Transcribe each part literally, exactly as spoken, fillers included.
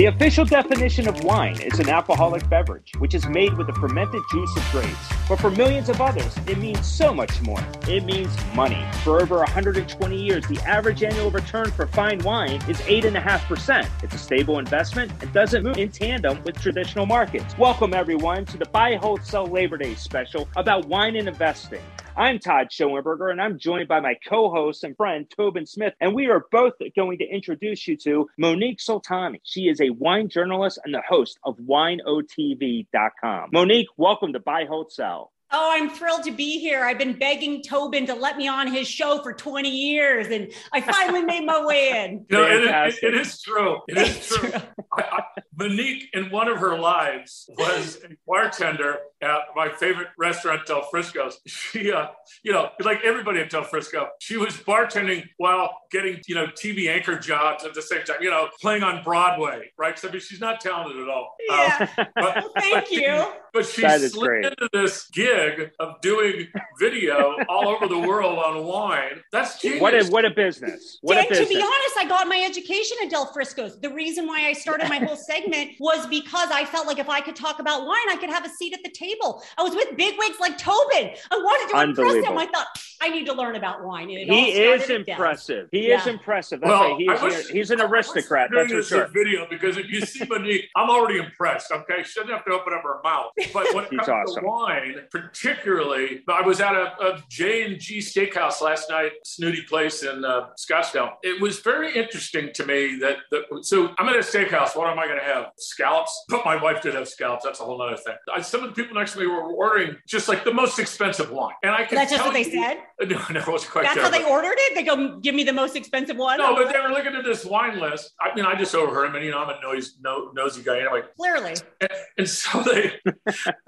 The official definition of wine is an alcoholic beverage, which is made with the fermented juice of grapes. But for millions of others, it means so much more. It means money. For over one hundred twenty years, the average annual return for fine wine is eight point five percent. It's a stable investment and doesn't move in tandem with traditional markets. Welcome, everyone, to the Buy, Hold, Sell Labor Day special about wine and investing. I'm Todd Schoenberger, and I'm joined by my co-host and friend, Tobin Smith, and we are both going to introduce you to Monique Soltani. She is a wine journalist and the host of Wine Oh T V dot com. Monique, welcome to Buy, Hold, Sell. Oh, I'm thrilled to be here. I've been begging Tobin to let me on his show for twenty years, and I finally made my way in. You know, it, it, it is true. It is true. I, I, Monique, in one of her lives, was a bartender at my favorite restaurant, Del Frisco's. She, uh, you know, like everybody at Del Frisco, she was bartending while getting, you know, T V anchor jobs at the same time, you know, playing on Broadway, right? So I mean, she's not talented at all. Yeah. Um, but, well, thank but you. She, but she slid into this gig of doing video all over the world on wine. That's genius. What a, what a business. What and a business. To be honest, I got my education at Del Frisco's. The reason why I started my whole segment was because I felt like if I could talk about wine, I could have a seat at the table. I was with bigwigs like Tobin. I wanted to impress him. I thought, I need to learn about wine. He is impressive. He yeah. is impressive. That's well, right. He's, was, he's an aristocrat. That's for sure. Video, because if you see Monique, I'm already impressed. Okay. She doesn't have to open up her mouth. But when it comes awesome. to wine, particularly, I was at a, a J and G Steakhouse last night, snooty place in uh, Scottsdale. It was very interesting to me that, that, so I'm at a steakhouse. What am I going to have? Scallops? But my wife did have scallops. That's a whole other thing. I, some of the people next to me were ordering just like the most expensive wine. And I could That's tell just what you, they said? No, no, it wasn't quite That's terrible. How they ordered it? They go, give me the most expensive one? No, but they were looking at this wine list. I mean, I just overheard them, and you know, I'm a noise, no, nosy guy anyway. Clearly. And, and so they,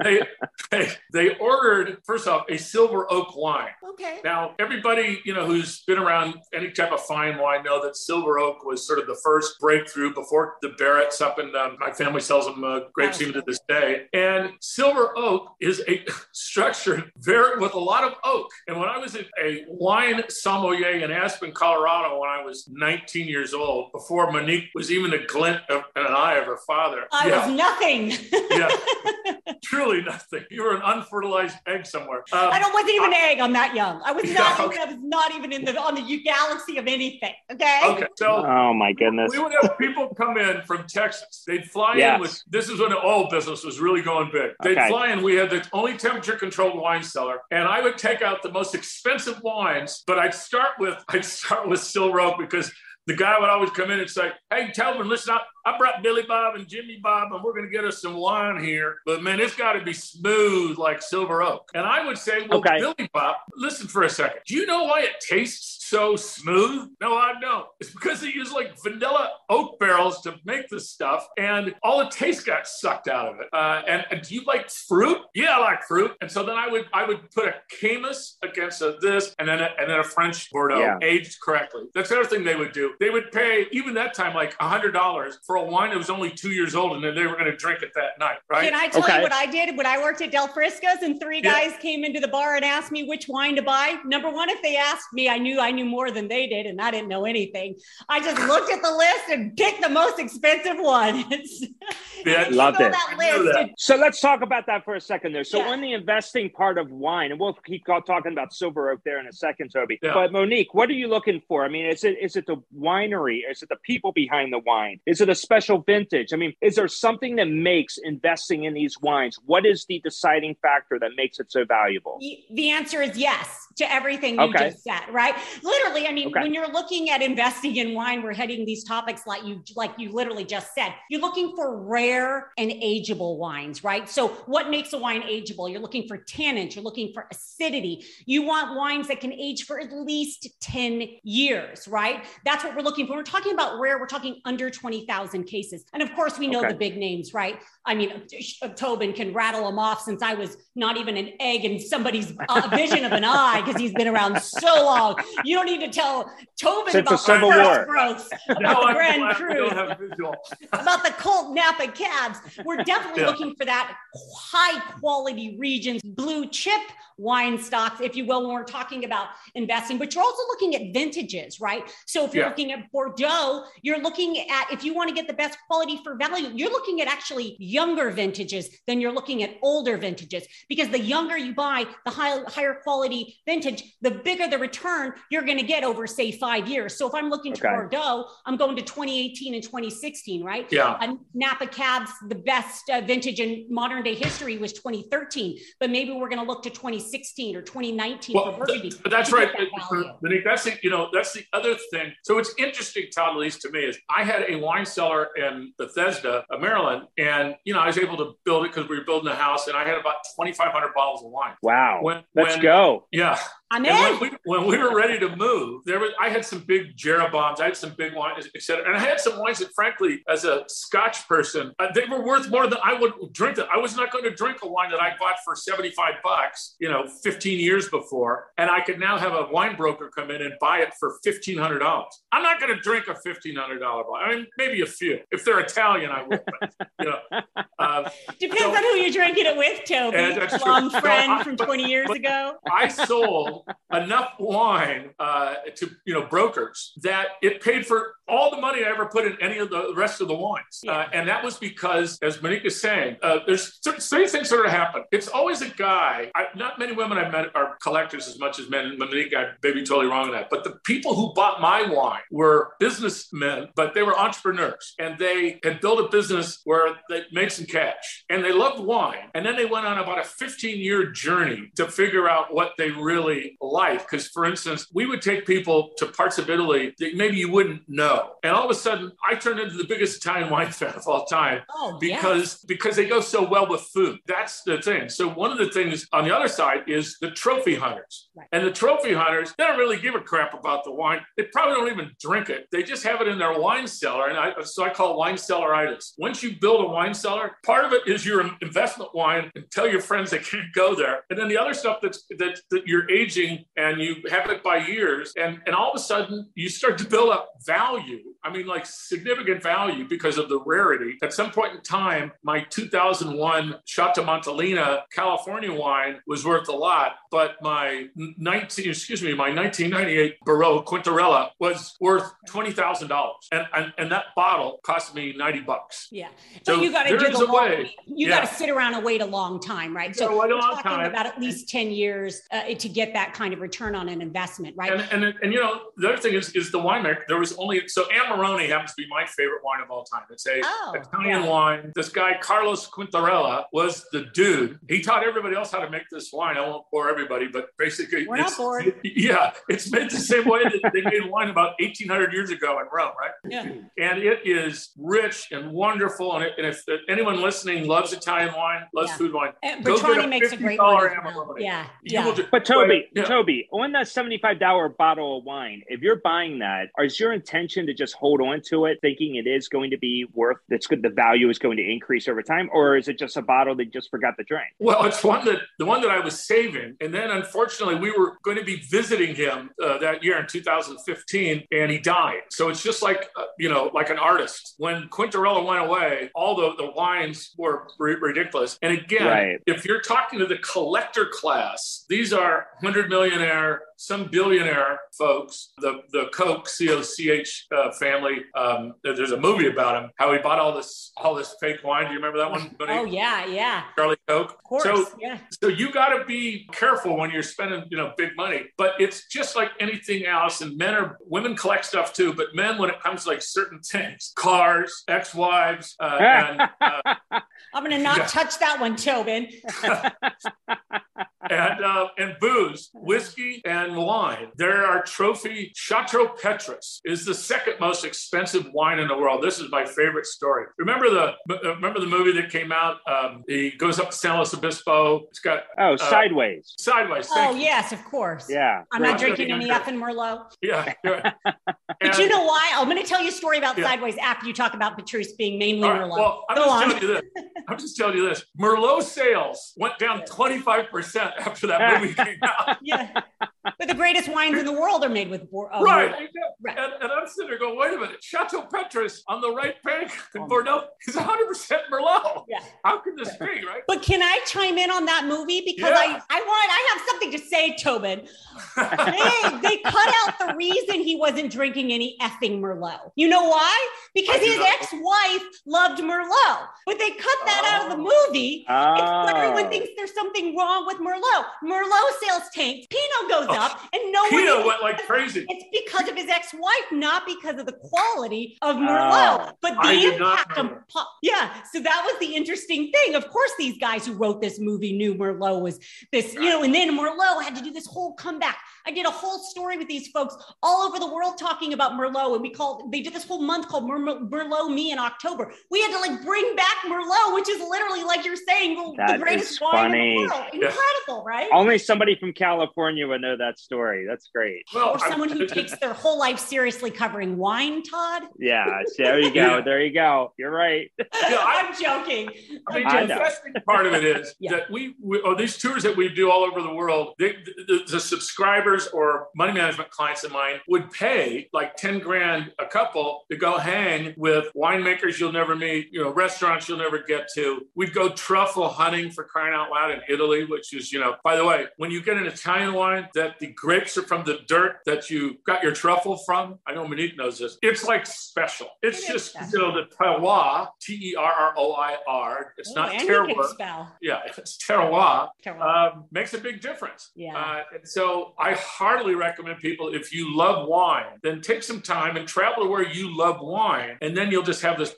they, they, they ordered, first off, a Silver Oak wine. Okay. Now, everybody, you know, who's been around any type of fine wine know that Silver Oak was sort of the first breakthrough before the Barretts up in, um, my family sells them uh, grapes even to this day. And Silver Oak is a structured very, with a lot of oak. And when I was at a wine sommelier in Aspen, Colorado, when I was nineteen years old, before Monique was even a glint of an eye of her father. I yeah. was nothing. yeah. Truly nothing. You were an unfertilized egg somewhere. Um, I don't wasn't even I, an egg. I'm that young. I was not. Yeah, okay. I was not even in the on the galaxy of anything. Okay. Okay. So, oh my goodness. We would have people come in from Texas. They'd fly yes. in with. This is when the oil business was really going big. They'd okay. fly in. We had the only temperature-controlled wine cellar, and I would take out the most expensive wines. But I'd start with I'd start with Silver Oak because the guy would always come in and say, hey, Tobin, listen, I, I brought Billy Bob and Jimmy Bob, and we're going to get us some wine here. But, man, it's got to be smooth like Silver Oak. And I would say, well, okay. Billy Bob, listen for a second. Do you know why it tastes so smooth? No, I don't. It's because they use, like, vanilla oak barrels to make this stuff, and all the taste got sucked out of it. Uh, and, and do you like fruit? Yeah, I like fruit. And so then I would I would put a Caymus against a this, and then a, and then a French Bordeaux, yeah. aged correctly. That's the other thing they would do. They would pay, even that time, like one hundred dollars for a wine that was only two years old, and then they were going to drink it that night, right? Can I tell okay. you what I did when I worked at Del Frisco's, and three yeah. guys came into the bar and asked me which wine to buy? Number one, if they asked me, I knew I knew more than they did, and I didn't know anything. I just looked at the list and picked the most expensive one. yeah, loved it. That list that. So let's talk about that for a second there. So yeah. on the investing part of wine, and we'll keep talking about Silver Oak there in a second, Toby. Yeah. But Monique, what are you looking for? I mean, is it is it the winery? Is it the people behind the wine? Is it a special vintage? I mean, is there something that makes investing in these wines? What is the deciding factor that makes it so valuable? The answer is yes to everything you okay. just said, right? Literally, I mean, okay. when you're looking at investing in wine, we're hitting these topics like you like you literally just said. You're looking for rare and ageable wines, right? So what makes a wine ageable? You're looking for tannins. You're looking for acidity. You want wines that can age for at least ten years, right? That's what we're looking for. We're talking about rare. We're talking under twenty thousand cases. And of course, we know okay. the big names, right? I mean, Tobin can rattle them off since I was not even an egg in somebody's uh, vision of an eye. guy because he's been around so long. You don't need to tell Tobin about the first growth, about the Grand Cru, about the Colt Napa Cabs. We're definitely yeah. looking for that high-quality regions, blue chip wine stocks, if you will, when we're talking about investing. But you're also looking at vintages, right? So if you're yeah. looking at Bordeaux, you're looking at, if you want to get the best quality for value, you're looking at actually younger vintages than you're looking at older vintages, because the younger you buy, the high, higher quality vintage, the bigger the return you're going to get over, say, five years. So if I'm looking okay. to Bordeaux, I'm going to twenty eighteen and twenty sixteen, right? Yeah. Uh, Napa Cabs, the best uh, vintage in modern day history was twenty thirteen, but maybe we're going to look to twenty sixteen or twenty nineteen. Well, for Burgundy. But that's right. That Monique, that's the, you know, that's the other thing. So it's interesting, Todd, at least to me, is I had a wine cellar in Bethesda, Maryland, and, you know, I was able to build it because we were building a house, and I had about twenty-five hundred bottles of wine. Wow. When, Let's when, go. Yeah. I'm in. When we, when we were ready to move, there was, I had some big Jeroboams, I had some big wines, et cetera. And I had some wines that, frankly, as a Scotch person, uh, they were worth more than I would drink them. I was not going to drink a wine that I bought for seventy-five bucks, you know, fifteen years before. And I could now have a wine broker come in and buy it for fifteen hundred dollars. I'm not going to drink a fifteen hundred dollars wine. I mean, maybe a few. If they're Italian, I would. But, you know, uh, Depends so, on who you're drinking it with, Toby. A long friend no, I, from twenty years ago. I sold enough wine uh, to, you know, brokers that it paid for all the money I ever put in any of the rest of the wines. Yeah. Uh, and that was because, as Monique is saying, uh, there's three things that are happening. It's always a guy. I, not many women I've met are collectors as much as men. Monique, I may be totally wrong on that. But the people who bought my wine were businessmen, but they were entrepreneurs. And they had built a business where they made some cash. And they loved wine. And then they went on about a fifteen-year journey to figure out what they really liked. Because, for instance, we would take people to parts of Italy that maybe you wouldn't know. And all of a sudden, I turned into the biggest Italian wine fan of all time oh, because, yeah. because they go so well with food. That's the thing. So one of the things on the other side is the trophy hunters. Right. And the trophy hunters, they don't really give a crap about the wine. They probably don't even drink it. They just have it in their wine cellar. And I, so I call it wine cellaritis. Once you build a wine cellar, part of it is your investment wine and tell your friends they can't go there. And then the other stuff that's, that, that you're aging and you have it by years. And, and all of a sudden, you start to build up value. I mean, like significant value because of the rarity. At some point in time, my two thousand one Chateau Montalina California wine was worth a lot, but my nineteen, excuse me, my nineteen ninety-eight Barlow Quintarelli was worth twenty thousand dollars, and, and and that bottle cost me ninety bucks. Yeah, so but you got to do the long. Way. You yeah. got to sit around and wait a long time, right? So we're talking time. about at least ten years uh, to get that kind of return on an investment, right? And and, and you know, the other thing is is the winemaker. There was only so. So Amarone happens to be my favorite wine of all time. It's a oh, Italian yeah. wine. This guy, Carlos Quintarelli, was the dude. He taught everybody else how to make this wine. I won't bore everybody, but basically, We're it's, not bored. yeah, it's made the same way that they made wine about eighteen hundred years ago in Rome, right? Yeah. And it is rich and wonderful. And, it, and if anyone listening loves Italian wine, loves yeah. food wine, and go get a makes a great Amarone. Yeah. yeah. Will do, but Toby, right? yeah. Toby, on that seventy-five dollars bottle of wine, if you're buying that, is your intention to just hold on to it thinking it is going to be worth that's good the value is going to increase over time, or is it just a bottle that you just forgot to drink? Well, it's one that the one that I was saving, and then unfortunately we were going to be visiting him uh, that year in two thousand fifteen, and he died. So it's just like uh, you know, like an artist. When Quintarelli went away, all the, the wines were r- ridiculous. And again, right. if you're talking to the collector class, these are one hundred millionaire, some billionaire folks, the the Koch C O C H Uh, family. Um, there, there's a movie about him, how he bought all this all this fake wine. Do you remember that one? Buddy? Oh, yeah, yeah. Charlie Koch. Of course, so, yeah. So you got to be careful when you're spending, you know, big money. But it's just like anything else. And men are, women collect stuff too, but men, when it comes to like certain things, cars, ex-wives. Uh, and, uh, I'm going to not yeah. touch that one, Tobin. And uh, and booze, whiskey, and wine. There are trophy. Chateau Petrus is the second most expensive wine in the world. This is my favorite story. Remember the remember the movie that came out? Um, he goes up to San Luis Obispo. It's got oh uh, Sideways. Sideways. Oh you. yes, of course. Yeah. I'm not drinking any effing Merlot. Yeah. Right. And, but you know why? I'm going to tell you a story about yeah. Sideways after you talk about Petrus being mainly right, Merlot. Well, I'm Go just on. telling you this. I'm just telling you this. Merlot sales went down twenty-five percent. after that movie came out. Yeah, but the greatest wines in the world are made with Bordeaux. Um, right. right. And, and I'm sitting there going, wait a minute, Chateau Petrus on the right bank in Bordeaux is one hundred percent Merlot. Yeah. How can this be, right? But can I chime in on that movie? Because yeah. I, I want, I have something to say, Tobin. they, they cut out the reason he wasn't drinking any effing Merlot. You know why? Because his know. ex-wife loved Merlot, but they cut that oh. out of the movie. Oh. It's everyone thinks there's something wrong with Merlot. Merlot sales tanks. Pinot goes oh. up, and no Pinot one went like crazy. It's because of his ex-wife, not because of the quality of Merlot. Oh. But the impact of yeah. So that was the interesting thing. Of course, these guys who wrote this movie knew Merlot was this, you know. And then Merlot had to do this whole comeback. I did a whole story with these folks all over the world talking about Merlot, and we called, they did this whole month called Mer- Merlot Me in October. We had to like bring back Merlot, which is literally like you're saying, well, the greatest wine in the world. Incredible, right? Only somebody from California would know that story. That's great. Well, or someone who takes their whole life seriously covering wine, Todd. Yeah, there you go. There you go. You're right. Yeah, I'm joking. I mean, I the interesting part of it is yeah. that we, we oh, these tours that we do all over the world, they, the, the, the subscribers or money management clients of mine would pay like ten grand a couple to go hang with winemakers you'll never meet, you know, restaurants you'll never get to. We'd go truffle hunting, for crying out loud, in Italy, which is, you know, by the way, when you get an Italian wine that the grapes are from the dirt that you got your truffle from, I know Monique knows this, it's like special. It's it just, special. You know, the terroir, T E R R O I R. It's Ooh, not terroir. Yeah, it's terroir. terroir. Um, makes a big difference. Yeah. Uh, and so I hardly recommend people, if you love wine, then take some time and travel to where you love wine, and then you'll just have this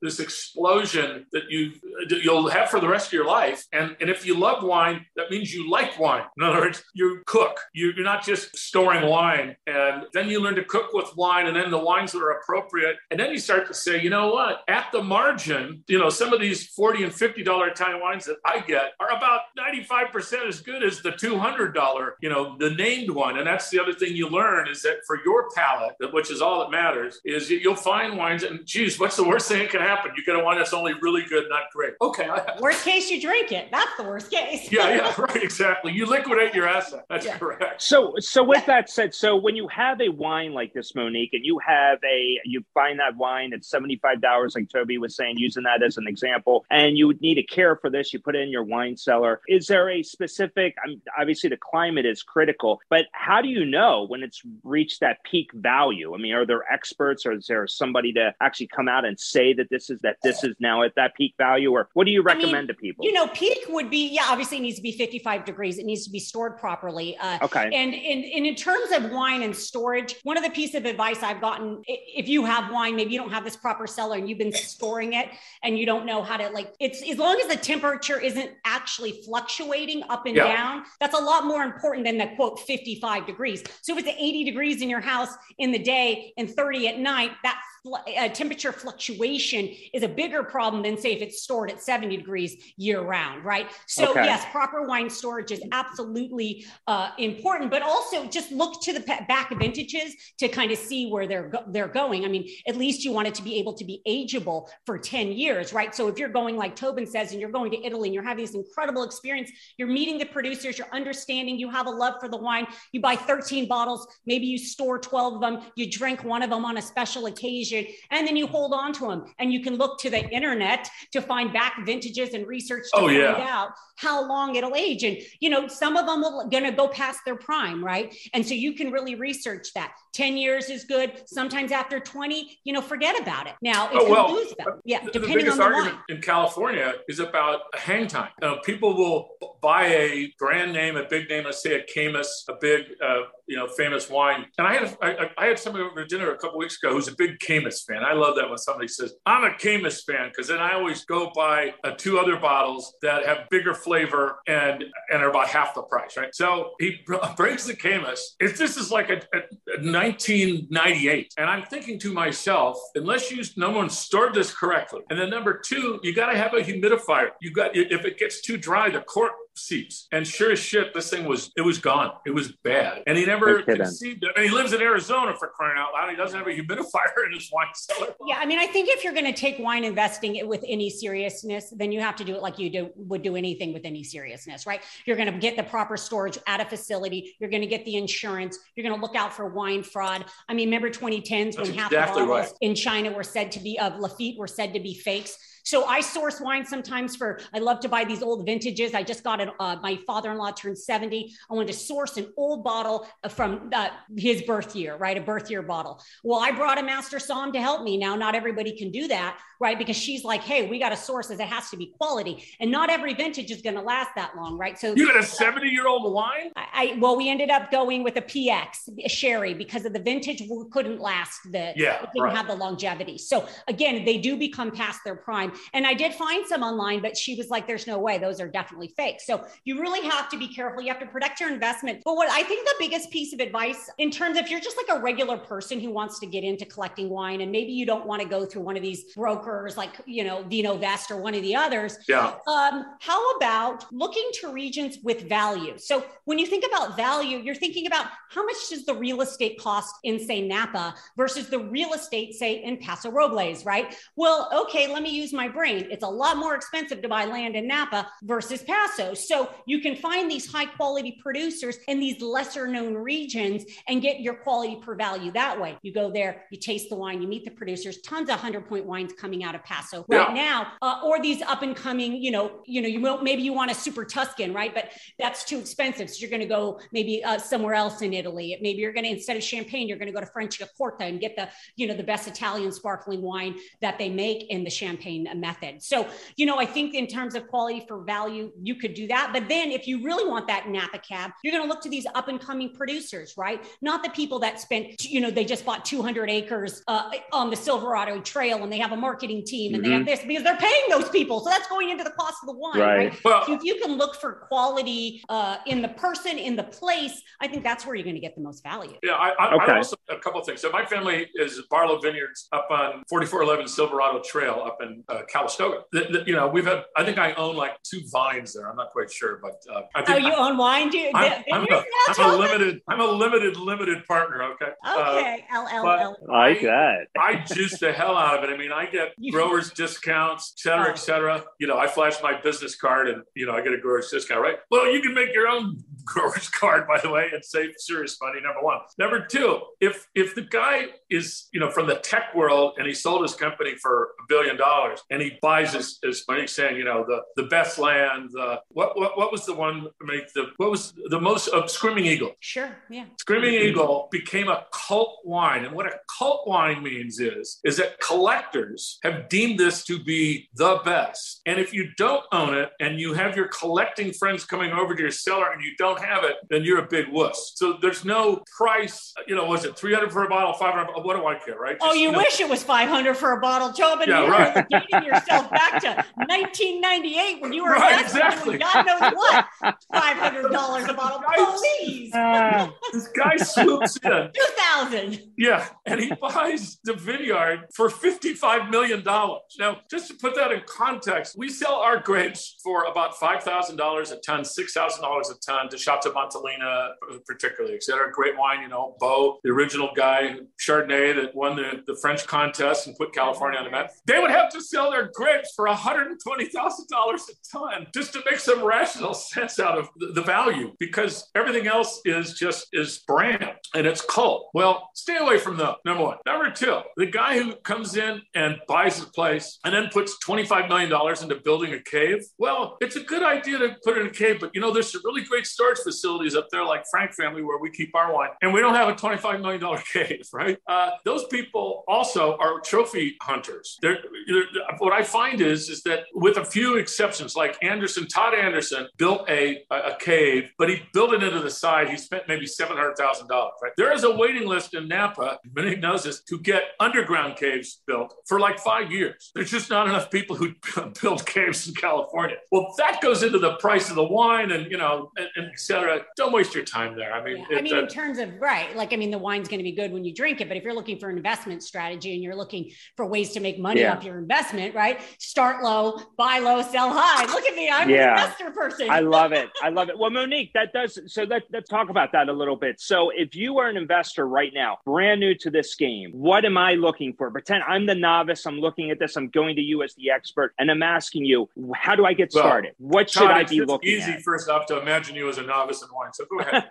this explosion that you that you'll have for the rest of your life. And and if you love wine, that means you like wine. In other words, you cook. You, you're not just storing wine. And then you learn to cook with wine, and then the wines that are appropriate. And then you start to say, you know what? At the margin, you know, some of these forty and fifty dollar Italian wines that I get are about ninety-five percent as good as the two hundred dollar, you know, the named one. And that's the other thing you learn, is that for your palate, which is all that matters, is you'll find wines and, geez, what's the worst thing that can happen? Happen. You get a wine that's only really good, not great. Okay. Worst case, you drink it. That's the worst case. yeah, yeah, right, exactly. You liquidate your asset. That's yeah. correct. So, so with that said, so when you have a wine like this, Monique, and you have a, you find that wine at seventy-five dollars, like Toby was saying, using that as an example, and you would need to care for this. You put it in your wine cellar. Is there a specific? I mean, obviously, the climate is critical, but how do you know when it's reached that peak value? I mean, are there experts, or is there somebody to actually come out and say that this? This is that this is now at that peak value? Or what do you recommend I mean, to people? You know, peak would be, yeah, obviously it needs to be fifty-five degrees. It needs to be stored properly. Uh, okay. And, and, and in terms of wine and storage, one of the pieces of advice I've gotten, if you have wine, maybe you don't have this proper cellar and you've been storing it and you don't know how to, like, it's as long as the temperature isn't actually fluctuating up and yeah. down, that's a lot more important than the quote fifty-five degrees. So if it's eighty degrees in your house in the day and thirty at night, that fl- uh, temperature fluctuation is a bigger problem than, say, if it's stored at seventy degrees year round, right? So okay. yes, proper wine storage is absolutely uh, important, but also just look to the back vintages to kind of see where they're go- they're going. I mean, at least you want it to be able to be ageable for ten years, right? So if you're going, like Tobin says, and you're going to Italy and you're having this incredible experience, you're meeting the producers, you're understanding, you have a love for the wine, you buy thirteen bottles, maybe you store twelve of them, you drink one of them on a special occasion, and then you hold on to them, and you You can look to the internet to find back vintages and research to oh, find yeah. out how long it'll age. And, you know, some of them are going to go past their prime, right? And so you can really research that. ten years is good. Sometimes after twenty, you know, forget about it. Now, if oh, well, you lose them, yeah, the, depending the biggest on the argument wine. In California is about hang time. Uh, people will buy a brand name, a big name, let's say a Caymus, a big, uh, you know, famous wine. And I had a, I, I had somebody over to dinner a couple weeks ago who's a big Caymus fan. I love that when somebody says, I'm a Caymus fan, because then I always go buy uh, two other bottles that have bigger flavor and and are about half the price, right? So he brings the Caymus. If this is like a, a, a nineteen ninety-eight, and I'm thinking to myself, unless you number one stored this correctly, and then number two, you got to have a humidifier. You got if it gets too dry, the cork seats. And sure as shit, this thing was, it was gone. It was bad. And he never conceived it. And he lives in Arizona, for crying out loud. He doesn't have a humidifier in his wine cellar. Yeah, I mean, I think if you're going to take wine investing with any seriousness, then you have to do it like you do, would do anything with any seriousness, right? You're going to get the proper storage at a facility. You're going to get the insurance. You're going to look out for wine fraud. I mean, remember twenty tens That's when half exactly the bottles right. in China were said to be, of Lafite were said to be fakes. So I source wine sometimes for, I love to buy these old vintages. I just got it. Uh, my father-in-law turned seventy. I wanted to source an old bottle from uh, his birth year, right? A birth year bottle. Well, I brought a master som to help me. Now, not everybody can do that, right? Because she's like, hey, we got to source as it has to be quality. And not every vintage is going to last that long, right? So you got a seventy-year-old wine? I, I Well, we ended up going with a P X, a sherry, because of the vintage couldn't last. The, yeah, it didn't right. have the longevity. So again, they do become past their prime. And I did find some online, but she was like, there's no way, those are definitely fake. So you really have to be careful. You have to protect your investment. But what I think the biggest piece of advice in terms of, if you're just like a regular person who wants to get into collecting wine, and maybe you don't want to go through one of these brokers, like, you know, Vinovest or one of the others. Yeah. Um, how about looking to regions with value? So when you think about value, you're thinking about how much does the real estate cost in, say, Napa versus the real estate, say, in Paso Robles, right? Well, okay, let me use my brain. It's a lot more expensive to buy land in Napa versus Paso. So you can find these high quality producers in these lesser known regions and get your quality per value that way. You go there, you taste the wine, you meet the producers, tons of hundred point wines coming out of Paso right yeah. now, uh, or these up and coming, you know, you know, you will, maybe you want a super Tuscan, right? But that's too expensive. So you're going to go maybe uh, somewhere else in Italy. Maybe you're going to, instead of Champagne, you're going to go to Franciacorta and get the, you know, the best Italian sparkling wine that they make in the Champagne method. So, you know, I think in terms of quality for value, you could do that. But then if you really want that Napa Cab, you're going to look to these up and coming producers, right? Not the people that spent, you know, they just bought two hundred acres uh, on the Silverado Trail and they have a marketing team and mm-hmm. they have this, because they're paying those people. So that's going into the cost of the wine, right? right? Well, so if you can look for quality uh, in the person, in the place, I think that's where you're going to get the most value. Yeah, I, I, okay. I also have a couple of things. So my family is Barlow Vineyards up on forty-four eleven Silverado Trail up in uh, Calistoga. The, the, you know, we've had, I think I own like two vines there. I'm not quite sure, but uh, I think oh, you I, own wine? Do you, I'm, I'm, a, I'm a limited, I'm a limited, limited partner. Okay. Okay. Uh, L L L. I like that. I juice the hell out of it. I mean, I get growers discounts, et cetera, et cetera. You know, I flash my business card and, you know, I get a grower's discount, right? Well, you can make your own grower's card, by the way, and save serious money, number one. Number two, if, if the guy is, you know, from the tech world and he sold his company for a billion dollars and he buys his, his money saying, you know, the, the best land, the, what, what what was the one, I mean, the, what was the most, uh, Screaming Eagle. Sure, yeah. Screaming Eagle became a cult wine. And what a cult wine means is, is that collectors have deemed this to be the best. And if you don't own it and you have your collecting friends coming over to your cellar and you don't have it, then you're a big wuss. So there's no price, you know, was it three hundred for a bottle, five hundred, what do I care, right? Just, oh, you, you know, wish it was five hundred for a bottle, Tobin. Yeah, right. You're dating yourself back to nineteen ninety-eight when you were right, exactly. doing God knows what, five hundred dollars a bottle. Please. Uh, this guy swoops in. two thousand dollars. Yeah, and he buys the vineyard for fifty-five million dollars. Now, just to put that in context, we sell our grapes for about five thousand dollars a ton, six thousand dollars a ton to Chateau Montalina, particularly, et cetera. Great wine, you know, Beau, the original guy, Chardonnay, that won the, the French contest and put California on the map. They would have to sell their grapes for one hundred twenty thousand dollars a ton just to make some rational sense out of the value, because everything else is just is brand and it's cult. Well, stay away from them, number one. Number two, the guy who comes in and buys his place and then puts twenty-five million dollars into building a cave. Well, it's a good idea to put in a cave, but you know, there's some really great storage facilities up there like Frank Family where we keep our wine and we don't have a twenty-five million dollars cave, right? Uh, those people also are trophy hunters. They're, they're, what I find is, is that with a few exceptions, like Anderson, Todd Anderson built a, a, a cave, but he built it into the side. He spent maybe seven hundred thousand dollars, right? There is a waiting list in Napa, many knows this, to get underground caves built for like five years. There's just not enough people who build caves in California. Well, that goes into the price of the wine and, you know, and, and et cetera. Don't waste your time there. I mean, yeah. it, I mean, uh, in terms of, right. Like, I mean, the wine's going to be good when you drink it, but if you're looking for an investment strategy and you're looking for ways to make money yeah. off your investment, right? Start low, buy low, sell high. Look at me. I'm yeah. an investor person. I love it. I love it. Well, Monique, that does. So let, let's talk about that a little bit. So if you are an investor right now, brand new to this game, what am I looking for? Pretend I'm the novice. I'm looking at this. I'm going to you as the expert and I'm asking you, how do I get well, started? What should Todd, I be looking easy, at? Easy first off to imagine you as a novice in wine. So go ahead.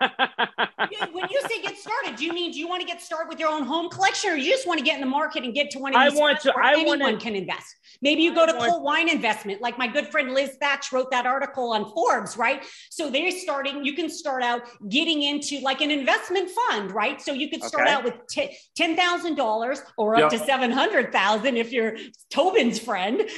When you say get started, do you mean, do you want to get started with your own home collection or you just want to get in the market and get to one of these I want to, where I anyone want to, can invest? Maybe you go I to want, Cole Wine Investment. Like my good friend Liz Thatch wrote that article on Forbes, right? So they're starting, you can start out getting into like an investment fund, right? So you could start okay. out with ten thousand dollars or up yep. to seven hundred thousand if you're Tobin's friend.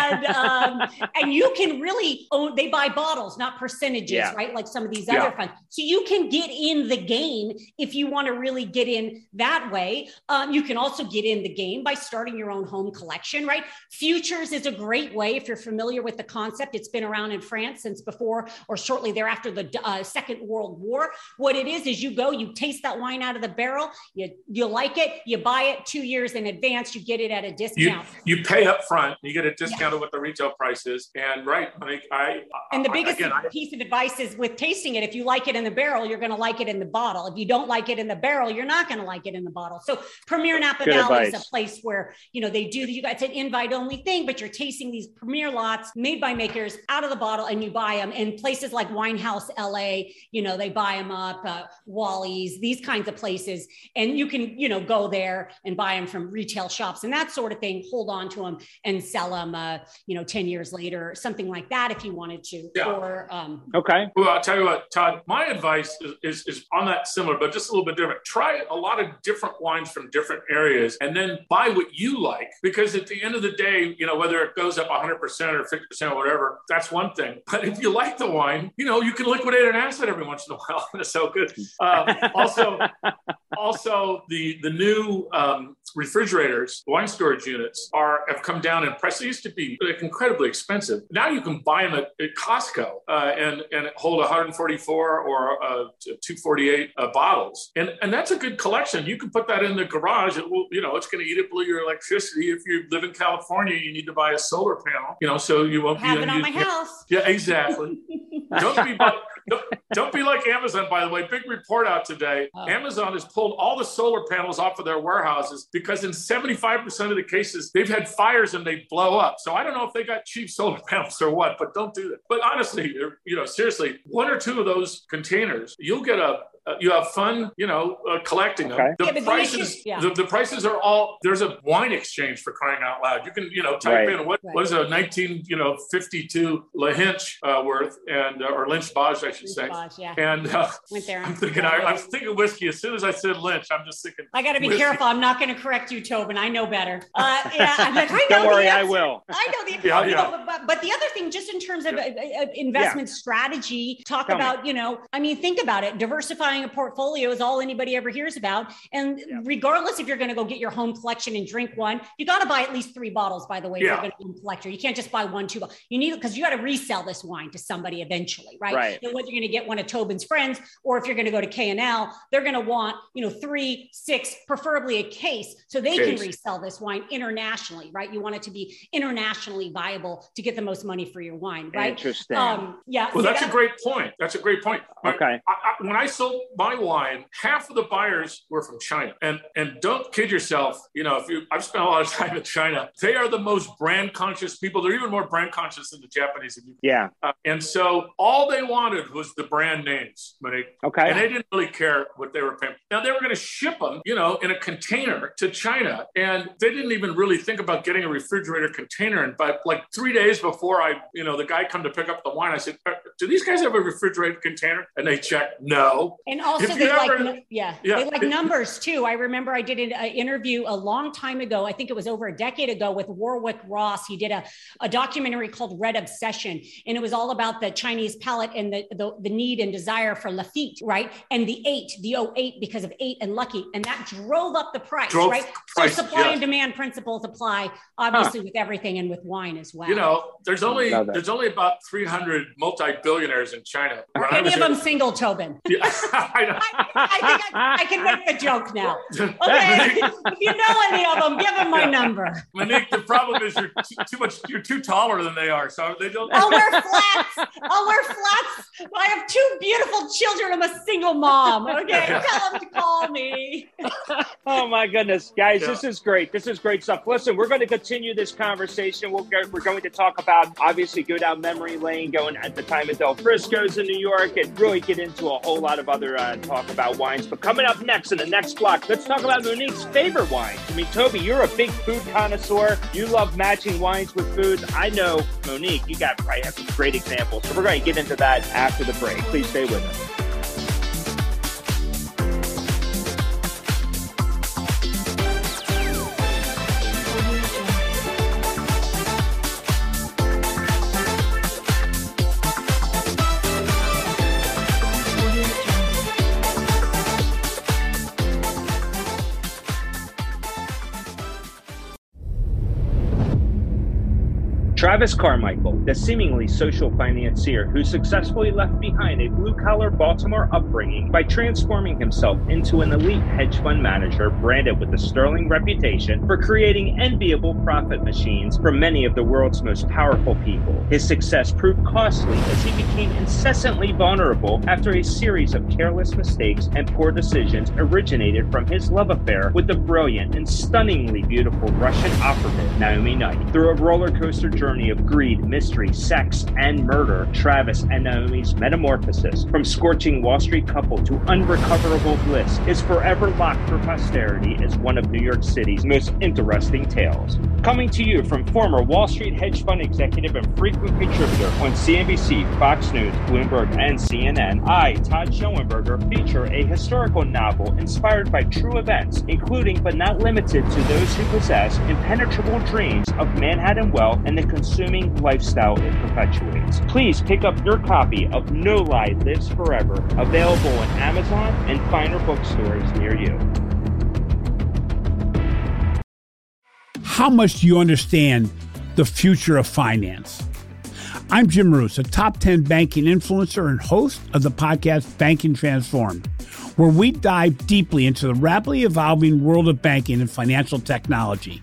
And, um, and you can really own, they buy bottles, not percentages, yeah. right? Like some of these yeah. other funds. So you can get in the game if you want to really get in that way. Um, you can also get in the game by starting your own home collection, right? Futures is a great way if you're familiar with the concept. It's been around in France since before or shortly thereafter the uh, Second World War. What it is, is you go, you taste that wine out of the barrel, you you like it, you buy it two years in advance, you get it at a discount. You, you pay up front, you get a discount yeah. of what the retail price is. And right, I, I and the biggest I, again, piece I, of advice is with tasting it, if you like it in the barrel, you're going to like it in the bottle. If you don't like it in the barrel, you're not going to like it in the bottle. So Premier Napa Valley is a place where, you know, they do, you got, it's an invite only thing, but you're tasting these premier lots made by makers out of the bottle and you buy them. And places like Winehouse L A, you know, they buy them up, uh, Wally's, these kinds of places. And you can, you know, go there and buy them from retail shops and that sort of thing, hold on to them and sell them, uh, you know, ten years later, something like that, if you wanted to. Yeah. Or, um, okay. Well, I'll tell you what, Todd, my advice is, is, is on that similar, but just a little bit different. Try a lot of different wines from different areas and then buy what you like, because at the end of the day, you know, whether it goes up one hundred percent or fifty percent or whatever, that's one thing. But if you like the wine, you know, you can liquidate an asset every once in a while. It's so good. Uh, also, also the, the new um, refrigerators, wine storage units are have come down in price. They used to be like, incredibly expensive. Now you can buy them at, at Costco uh, and, and hold one hundred forty-four or uh, two forty-eight uh, bottles. And and that's a good collection. You can put that in the garage. It will, you know, it's going to eat up your electricity. If you live in California, you need to buy a solar panel, you know, so you won't have be it on my house. Yeah, exactly. Don't be don't, don't be like Amazon, by the way. Big report out today. Oh. Amazon has pulled all the solar panels off of their warehouses because in seventy-five percent of the cases, they've had fires and they blow up. So I don't know if they got cheap solar panels or what, but don't do that. But honestly, you know, seriously, one or two of those containers, you'll get a Uh, you have fun, you know, uh, collecting them. Okay. The yeah, prices, should, yeah. the, the prices are all, there's a wine exchange for crying out loud. You can, you know, type right. in what right. was a nineteen, you know, fifty-two La Hinch uh, worth and, uh, or Lynch Baj, I should Lynch say. Baj, yeah. And uh, Went there I'm thinking, I, I was thinking whiskey. As soon as I said Lynch, I'm just thinking. I got to be whiskey. Careful. I'm not going to correct you, Tobin. I know better. Uh, yeah, I'm like, I Don't know worry, the I will. I know the, yeah, you know, yeah. but, but the other thing, just in terms of yeah. uh, investment yeah. strategy, talk Tell about, me. you know, I mean, think about it. Diversifying a portfolio is all anybody ever hears about. And yeah. regardless if you're going to go get your home collection and drink one, you got to buy at least three bottles, by the way, yeah. if you're going to home collector. You can't just buy one, two bottles. You need, because you got to resell this wine to somebody eventually, right? right. And whether you're going to get one of Tobin's friends, or if you're going to go to K and L, they're going to want, you know, three, six, preferably a case, so they case. can resell this wine internationally, right? You want it to be internationally viable to get the most money for your wine, right? Interesting. Um, yeah. Well, so that's, that's a great point. That's a great point. Okay. I, I, when I sold my wine, half of the buyers were from China. And and don't kid yourself, you know, if you I've spent a lot of time in China. They are the most brand conscious people. They're even more brand conscious than the Japanese. Yeah. Uh, and so all they wanted was the brand names, Monique. Okay. And they didn't really care what they were paying. Now they were going to ship them, you know, in a container to China. And they didn't even really think about getting a refrigerator container. And but like three days before I, you know, the guy come to pick up the wine, I said, do these guys have a refrigerated container? And they checked, no. And also if they like, ever, yeah, yeah, they like numbers too. I remember I did an uh, interview a long time ago. I think it was over a decade ago with Warwick Ross. He did a, a documentary called Red Obsession. And it was all about the Chinese palate and the, the, the need and desire for Lafitte, right? And the eight, the oh eight because of eight and lucky. And that drove up the price, drove right? Price, so supply yes. and demand principles apply obviously huh. with everything and with wine as well. You know, there's only, there's only about three hundred multi-billion billionaires in China. Are any of here, them single, Tobin? Yeah, I, know. I, I think I, I can make a joke now. Okay, if you know any of them, give them my yeah. number. Monique, the problem is you're too, too much. You're too taller than they are, so they don't. I'll wear flats. I'll wear flats. I have two beautiful children. I'm a single mom. Okay, yeah. Tell them to call me. Oh my goodness, guys, yeah. This is great. This is great stuff. Listen, we're going to continue this conversation. We'll go, we're going to talk about obviously go down memory lane, going at the time at Del Frisco's in New York, and really get into a whole lot of other uh, talk about wines. But coming up next in the next block, let's talk about Monique's favorite wines. I mean, Toby, you're a big food connoisseur. You love matching wines with food. I know, Monique, you got probably have some great examples. So we're going to get into that after the break. Please stay with us. Travis Carmichael, the seemingly social financier who successfully left behind a blue-collar Baltimore upbringing by transforming himself into an elite hedge fund manager branded with a sterling reputation for creating enviable profit machines for many of the world's most powerful people. His success proved costly as he became incessantly vulnerable after a series of careless mistakes and poor decisions originated from his love affair with the brilliant and stunningly beautiful Russian operative Naomi Knight. Through a roller coaster journey of greed, mystery, sex, and murder, Travis and Naomi's metamorphosis from scorching Wall Street couple to unrecoverable bliss is forever locked for posterity as one of New York City's most interesting tales. Coming to you from former Wall Street hedge fund executive and frequent contributor on C N B C, Fox News, Bloomberg, and C N N, I, Todd Schoenberger, feature a historical novel inspired by true events, including but not limited to those who possess impenetrable dreams of Manhattan wealth and the consuming lifestyle it perpetuates. Please pick up your copy of No Lie Lives Forever, available on Amazon and finer bookstores near you. How much do you understand the future of finance? I'm Jim Roos, a top ten banking influencer and host of the podcast Banking Transformed, where we dive deeply into the rapidly evolving world of banking and financial technology.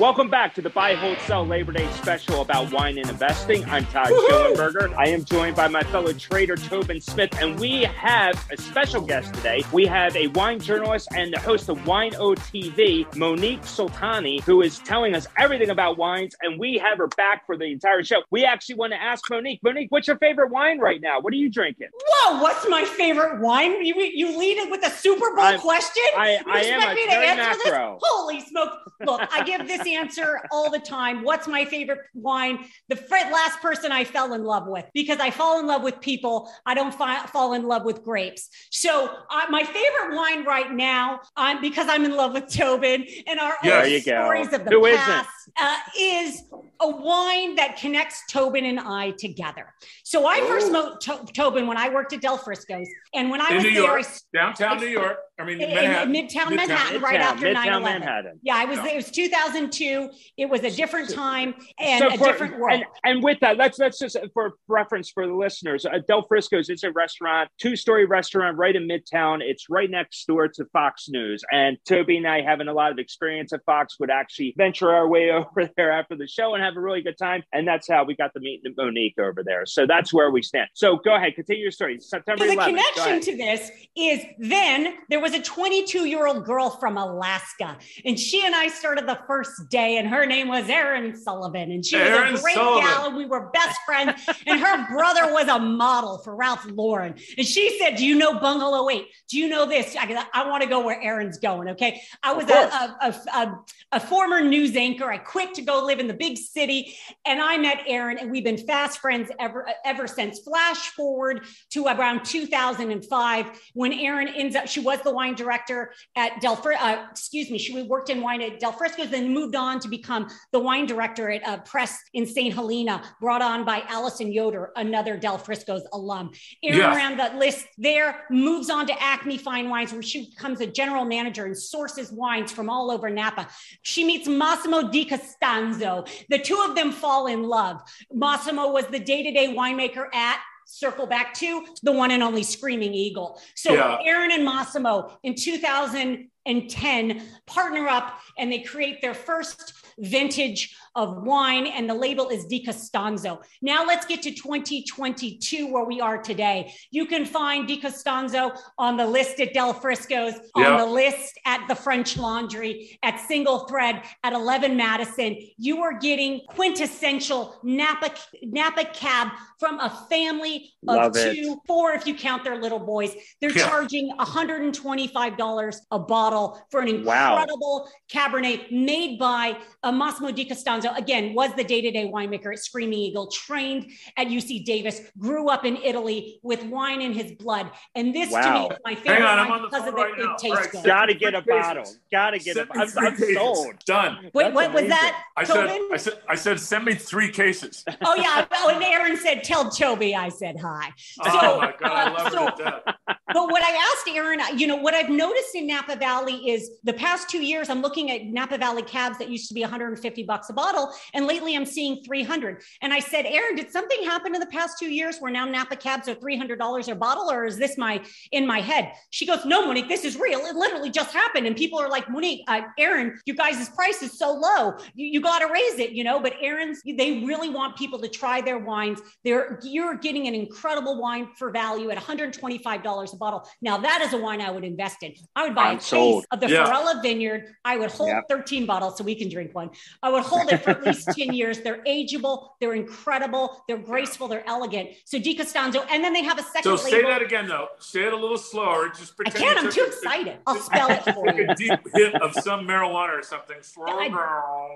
Welcome back to the Buy, Hold, Sell Labor Day special about wine and investing. I'm Todd Schoenberger. I am joined by my fellow trader, Tobin Smith, and we have a special guest today. We have a wine journalist and the host of Wine Oh dot T V, Monique Soltani, who is telling us everything about wines, and we have her back for the entire show. We actually want to ask Monique, Monique, what's your favorite wine right now? What are you drinking? Whoa, what's my favorite wine? You, you lead it with a Super Bowl I'm, question? I, I am a me to answer macro. This? Holy smoke. Look, I give this answer all the time. What's my favorite wine? The last person I fell in love with, because I fall in love with people. I don't fi- fall in love with grapes. So uh, my favorite wine right now, um, because I'm in love with Tobin and our there own stories go. Of the Who past, uh, is a wine that connects Tobin and I together. So I Ooh. first met to- Tobin when I worked at Del Frisco's, and when I in was New there, York. I, downtown New York. I mean, in, Manhattan. In Midtown, Midtown Manhattan, Midtown, right Midtown, after Midtown nine eleven. Manhattan. Yeah, I was. No. It was two thousand two. It was a different time and so for, a different world. And, and with that, let's let's just for reference for the listeners, uh, Del Frisco's is a restaurant, two-story restaurant right in Midtown. It's right next door to Fox News, and Toby and I, having a lot of experience at Fox, would actually venture our way over there after the show and have a really good time. And that's how we got to meet Monique over there. So that's where we stand. So go ahead, continue your story. September eleventh. So the eleventh, connection to this is then there was a twenty-two-year-old girl from Alaska, and she and I started the first day, and her name was Erin Sullivan, and she Aaron was a great Sullivan. gal, and we were best friends, and her brother was a model for Ralph Lauren, and she said, do you know Bungalow eight? Do you know this? I, I want to go where Erin's going, okay? I was a, a, a, a, a former news anchor. I quit to go live in the big city, and I met Erin, and we've been fast friends ever, ever since. Flash forward to around two thousand five, when When Erin ends up, she was the wine director at Del Frisco's, uh, excuse me, she worked in wine at Del Frisco's, then moved on to become the wine director at uh, Press in Saint Helena, brought on by Allison Yoder, another Del Frisco's alum. Erin yeah. ran the list there, moves on to Acme Fine Wines, where she becomes a general manager and sources wines from all over Napa. She meets Massimo Di Costanzo. The two of them fall in love. Massimo was the day-to-day winemaker at circle back to the one and only Screaming Eagle. So yeah. Erin and Massimo in two thousand ten partner up, and they create their first vintage of wine, and the label is Di Costanzo. Now let's get to twenty twenty-two, where we are today. You can find Di Costanzo on the list at Del Frisco's, on yeah. the list at the French Laundry, at Single Thread, at eleven Madison. You are getting quintessential Napa, Napa Cab from a family of Love two, it. four if you count their little boys. They're yeah. charging one hundred twenty-five dollars a bottle for an incredible wow. Cabernet made by uh, Massimo Di Costanzo. Again, was the day-to-day winemaker at Screaming Eagle, trained at U C Davis, grew up in Italy with wine in his blood. And this wow. to me is my favorite on, wine because of the right it tastes right, good. Gotta get a bottle. Gotta get send a bottle. I'm, I'm sold. Done. Wait, That's what amazing. was that? I said, I said I said send me three cases. Oh yeah. Oh, and Erin said, tell Toby I said hi. So, oh my God, I love uh, so, it. But what I asked Erin, you know, what I've noticed in Napa Valley is the past two years I'm looking at Napa Valley cabs that used to be one hundred fifty bucks a bottle, and lately I'm seeing three hundred. And I said, Erin, did something happen in the past two years where now Napa cabs are three hundred dollars a bottle, or is this my in my head? She goes, no, Monique, this is real. It literally just happened. And people are like, Monique, uh, Erin, you guys' price is so low. You, you got to raise it, you know, but Erin's, they really want people to try their wines. They're, you're getting an incredible wine for value at one hundred twenty-five dollars a bottle. Now that is a wine I would invest in. I would buy I'm a sold. case of the yeah. Farella Vineyard. I would hold yeah. thirteen bottles so we can drink one. I would hold it for at least ten years. They're ageable. They're incredible. They're graceful. They're elegant. So Di Costanzo, and then they have a second So label. Say that again, though. Say it a little slower. Just pretend. I can't. I'm too excited. A, I'll spell it for you. A deep hit of some marijuana or something.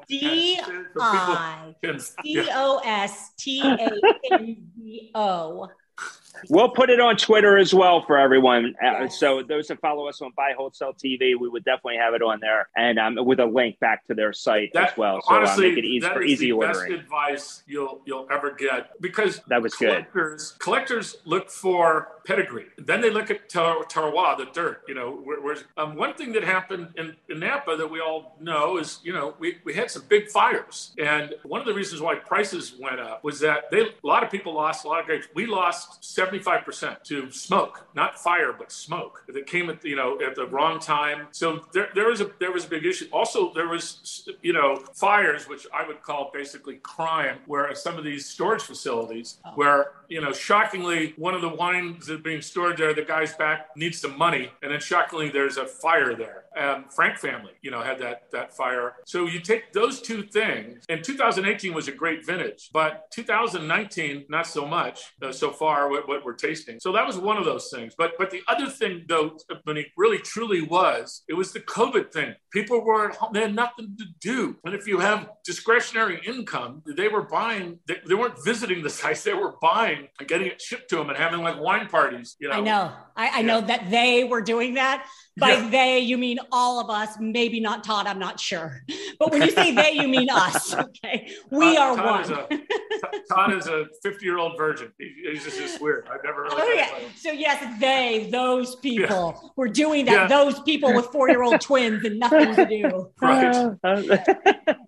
D I C O S T A N D O. We'll put it on Twitter as well for everyone. Uh, so those that follow us on Buy Wholesale T V, we would definitely have it on there, and um, with a link back to their site that, as well. So honestly, um, make it easy for easy the ordering. Best advice you'll you'll ever get, because that was collectors, good. Collectors look for pedigree. Then they look at tar- terroir, the dirt. You know, where, where's um, one thing that happened in, in Napa that we all know is, you know, we, we had some big fires, and one of the reasons why prices went up was that they a lot of people lost a lot of grapes. We lost seventy-five percent to smoke, not fire, but smoke that came at, you know, at the wrong time. So there, there was a, there was a big issue. Also, there was, you know, fires, which I would call basically crime, where some of these storage facilities oh. where, you know, shockingly, one of the wines that are being stored there, the guy's back needs some money. And then shockingly, there's a fire there. Um, Frank family, you know, had that, that fire. So you take those two things, and two thousand eighteen was a great vintage, but two thousand nineteen, not so much uh, so far what, what we're tasting. So that was one of those things. But but the other thing, though, Monique, really truly was, it was the COVID thing. People were at home. They had nothing to do. And if you have discretionary income, they were buying, they, they weren't visiting the sites. They were buying and getting it shipped to them and having like wine parties, you know. I know. I, I yeah. know that they were doing that. By yeah. they, you mean all of us, maybe not Todd, I'm not sure. But when you say they, you mean us, okay? We Todd, are Todd one. Is a, Todd is a fifty-year-old virgin. He's just, just weird. I've never really oh, yeah. So yes, they, those people yeah. were doing that. Yeah. Those people with four-year-old twins and nothing to do. Right. Uh, yes,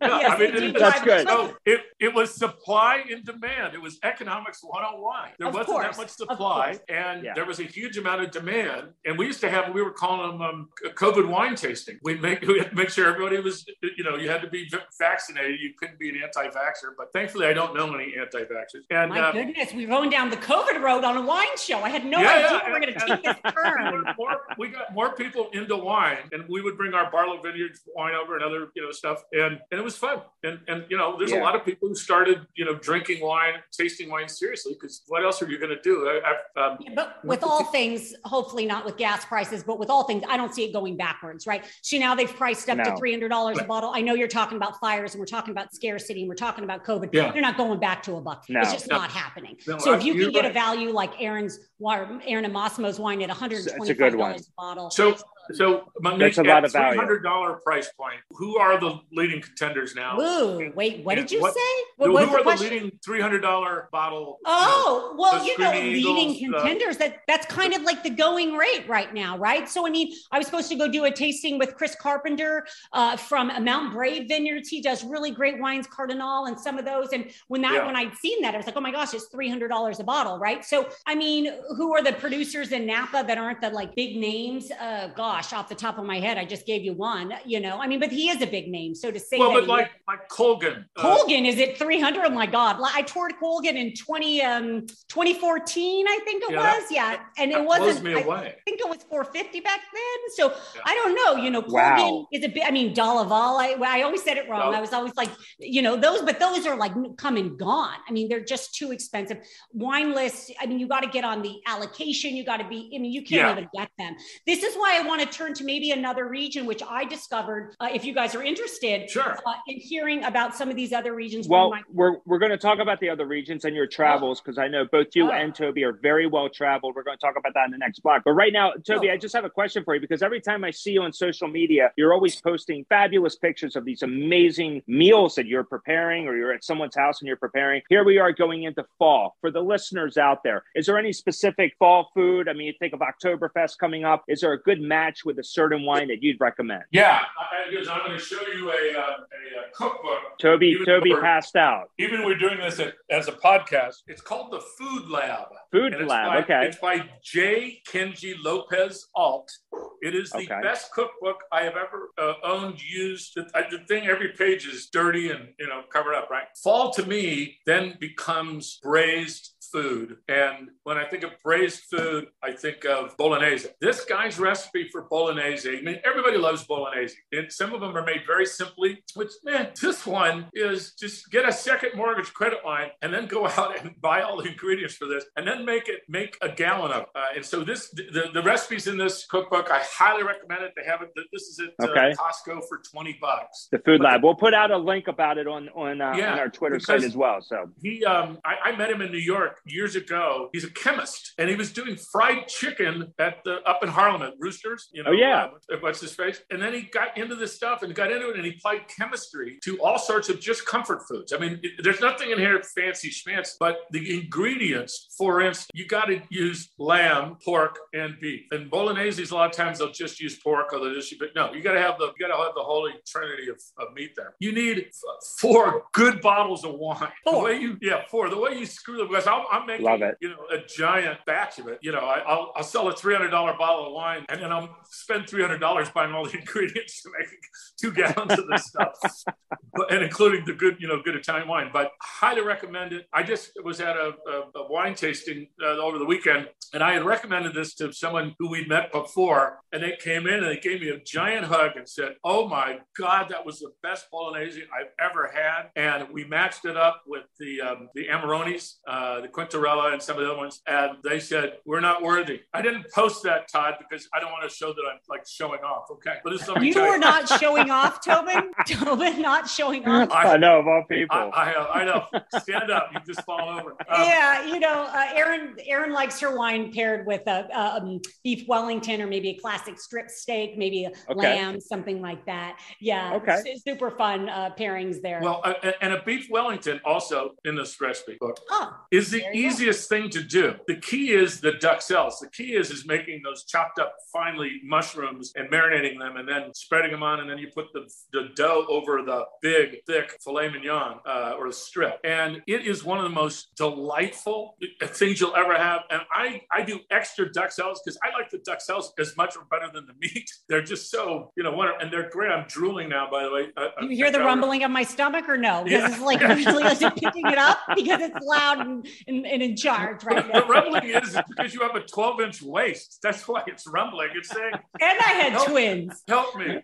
I mean, it, that's good. So it, it was supply and demand. It was economics one oh one. There of wasn't course. that much supply, and yeah. there was a huge amount of demand. And we used to have, we were calling them Um, COVID wine wine tasting. We make we had to make sure everybody was, you know, you had to be vaccinated. You couldn't be an anti-vaxxer, but thankfully I don't know any anti-vaxxers. And my uh, goodness, we've run down the COVID road on a wine show. I had no yeah, idea yeah, we were going to take this turn. More, we got more people into wine, and we would bring our Barlow Vineyards wine over and other, you know, stuff. And, and it was fun. And, and you know, there's yeah. a lot of people who started, you know, drinking wine, tasting wine seriously, because what else are you going to do? I, I, um, yeah, but with all things, hopefully not with gas prices, but with all things, I don't see it going backwards, right? So now they've priced up no. to three hundred dollars a bottle. I know you're talking about fires and we're talking about scarcity and we're talking about COVID. Yeah. You're not going back to a buck. No. It's just no. not happening. No, so I, if you can get right. a value like Aaron's, Aaron and Massimo's wine at one hundred twenty-five dollars a, a bottle. So, so Monique, that's a lot of value. three hundred dollars price point. Who are the leading contenders now? Ooh, wait, what did you what, say? What, who are the, the leading three hundred dollars bottle? Oh, you know, well, you know, leading Eagles, contenders, the, that that's kind of like the going rate right now, right? So, I mean, I was supposed to go do a tasting with Chris Carpenter uh, from Mount Brave Vineyards. He does really great wines, Cardinal and some of those. And when that yeah. when I'd seen that, I was like, oh my gosh, it's three hundred dollars a bottle, right? So, I mean, who are the producers in Napa that aren't the like big names? Uh, gosh. Gosh, off the top of my head, I just gave you one, you know, I mean, but he is a big name. So to say, well, that but like, like Colgin, Colgin uh, is at three hundred. Oh my God. I toured Colgin in twenty, um, twenty fourteen, I think it yeah, was. That, yeah. And it wasn't, I away. think it was four fifty back then. So yeah. I don't know, you know, Colgin wow. is a bit, I mean, Dalaval, I, I always said it wrong. No. I was always like, you know, those, but those are like come and gone. I mean, they're just too expensive. Wine lists. I mean, you got to get on the allocation. You got to be, I mean, you can't yeah. even get them. This is why I want to turn to maybe another region, which I discovered, uh, if you guys are interested sure. uh, in hearing about some of these other regions. Well, we might- we're, we're going to talk about the other regions and your travels, because I know both you oh. and Toby are very well traveled. We're going to talk about that in the next block. But right now, Toby, oh. I just have a question for you, because every time I see you on social media, you're always posting fabulous pictures of these amazing meals that you're preparing, or you're at someone's house and you're preparing. Here we are going into fall. For the listeners out there, is there any specific fall food? I mean, you think of Oktoberfest coming up. Is there a good match with a certain wine that you'd recommend? Yeah, I, I'm going to show you a, uh, a cookbook. Toby, even Toby over, passed out. Even we're doing this at, as a podcast. It's called the Food Lab. Food Lab, by, okay. It's by J. Kenji Lopez Alt. It is the okay. best cookbook I have ever uh, owned, used. I, the thing, every page is dirty and, you know, covered up, right? Fall to me then becomes braised food. And when I think of braised food, I think of bolognese. This guy's recipe for bolognese, I mean, everybody loves bolognese. And some of them are made very simply, which, man, this one is just get a second mortgage credit line and then go out and buy all the ingredients for this and then make it, make a gallon of it. Uh, and so this, the, the recipes in this cookbook, I highly recommend it. They have it. This is at okay. uh, Costco for twenty bucks. The Food but Lab. The, we'll put out a link about it on, on, uh, yeah, on our Twitter site as well. So he, um, I, I met him in New York years ago. He's a chemist, and he was doing fried chicken at the up in Harlem at Roosters, you know, oh, yeah. uh, what's his face? And then he got into this stuff and got into it, and he applied chemistry to all sorts of just comfort foods. I mean, it, there's nothing in here fancy schmancy, but the ingredients, for instance, you got to use lamb, pork, and beef. And bolognese, a lot of times they'll just use pork, or they'll just use, but no, you got to have the you got to have the holy trinity of, of meat there. You need f- four good bottles of wine. Four. The way you, yeah, four. The way you screw them, because I'll I'm making, Love it. you know, a giant batch of it. You know, I, I'll, I'll sell a three hundred dollars bottle of wine, and then I'll spend three hundred dollars buying all the ingredients to make two gallons of this stuff, but, and including the good, you know, good Italian wine. But highly recommend it. I just was at a, a, a wine tasting uh, over the weekend, and I had recommended this to someone who we'd met before, and they came in and they gave me a giant hug and said, "Oh my God, that was the best bolognese I've ever had." And we matched it up with the um, the Amarones, uh, the Quintarelli, and some of the other ones, and they said, "We're not worthy." I didn't post that, Todd, because I don't want to show that I'm like showing off. Okay, but this you were not showing off, Tobin. Tobin, not showing off. I, I know of all people. I, I, I know. Stand up. You just fall over. Um, yeah, you know, uh, Erin. Erin likes her wine paired with a, a um, beef Wellington, or maybe a classic strip steak, maybe a okay. lamb, something like that. Yeah. Okay. Su- super fun uh, pairings there. Well, uh, and a beef Wellington also in this recipe book oh, is the easiest thing to do. The key is the duxelles. The key is, is making those chopped up finely mushrooms and marinating them and then spreading them on. And then you put the, the dough over the big, thick filet mignon uh, or strip. And it is one of the most delightful things you'll ever have. And I, I do extra duxelles because I like the duxelles as much or better than the meat. They're just so, you know, wonderful. And they're great. I'm drooling now, by the way. I, you I hear the rumbling of my stomach or no? Because yeah. It's like usually I'm picking it up because it's loud and, and, and in charge right now. The rumbling is because you have a twelve inch waist. That's why it's rumbling. It's saying, and I had help, twins. Help me.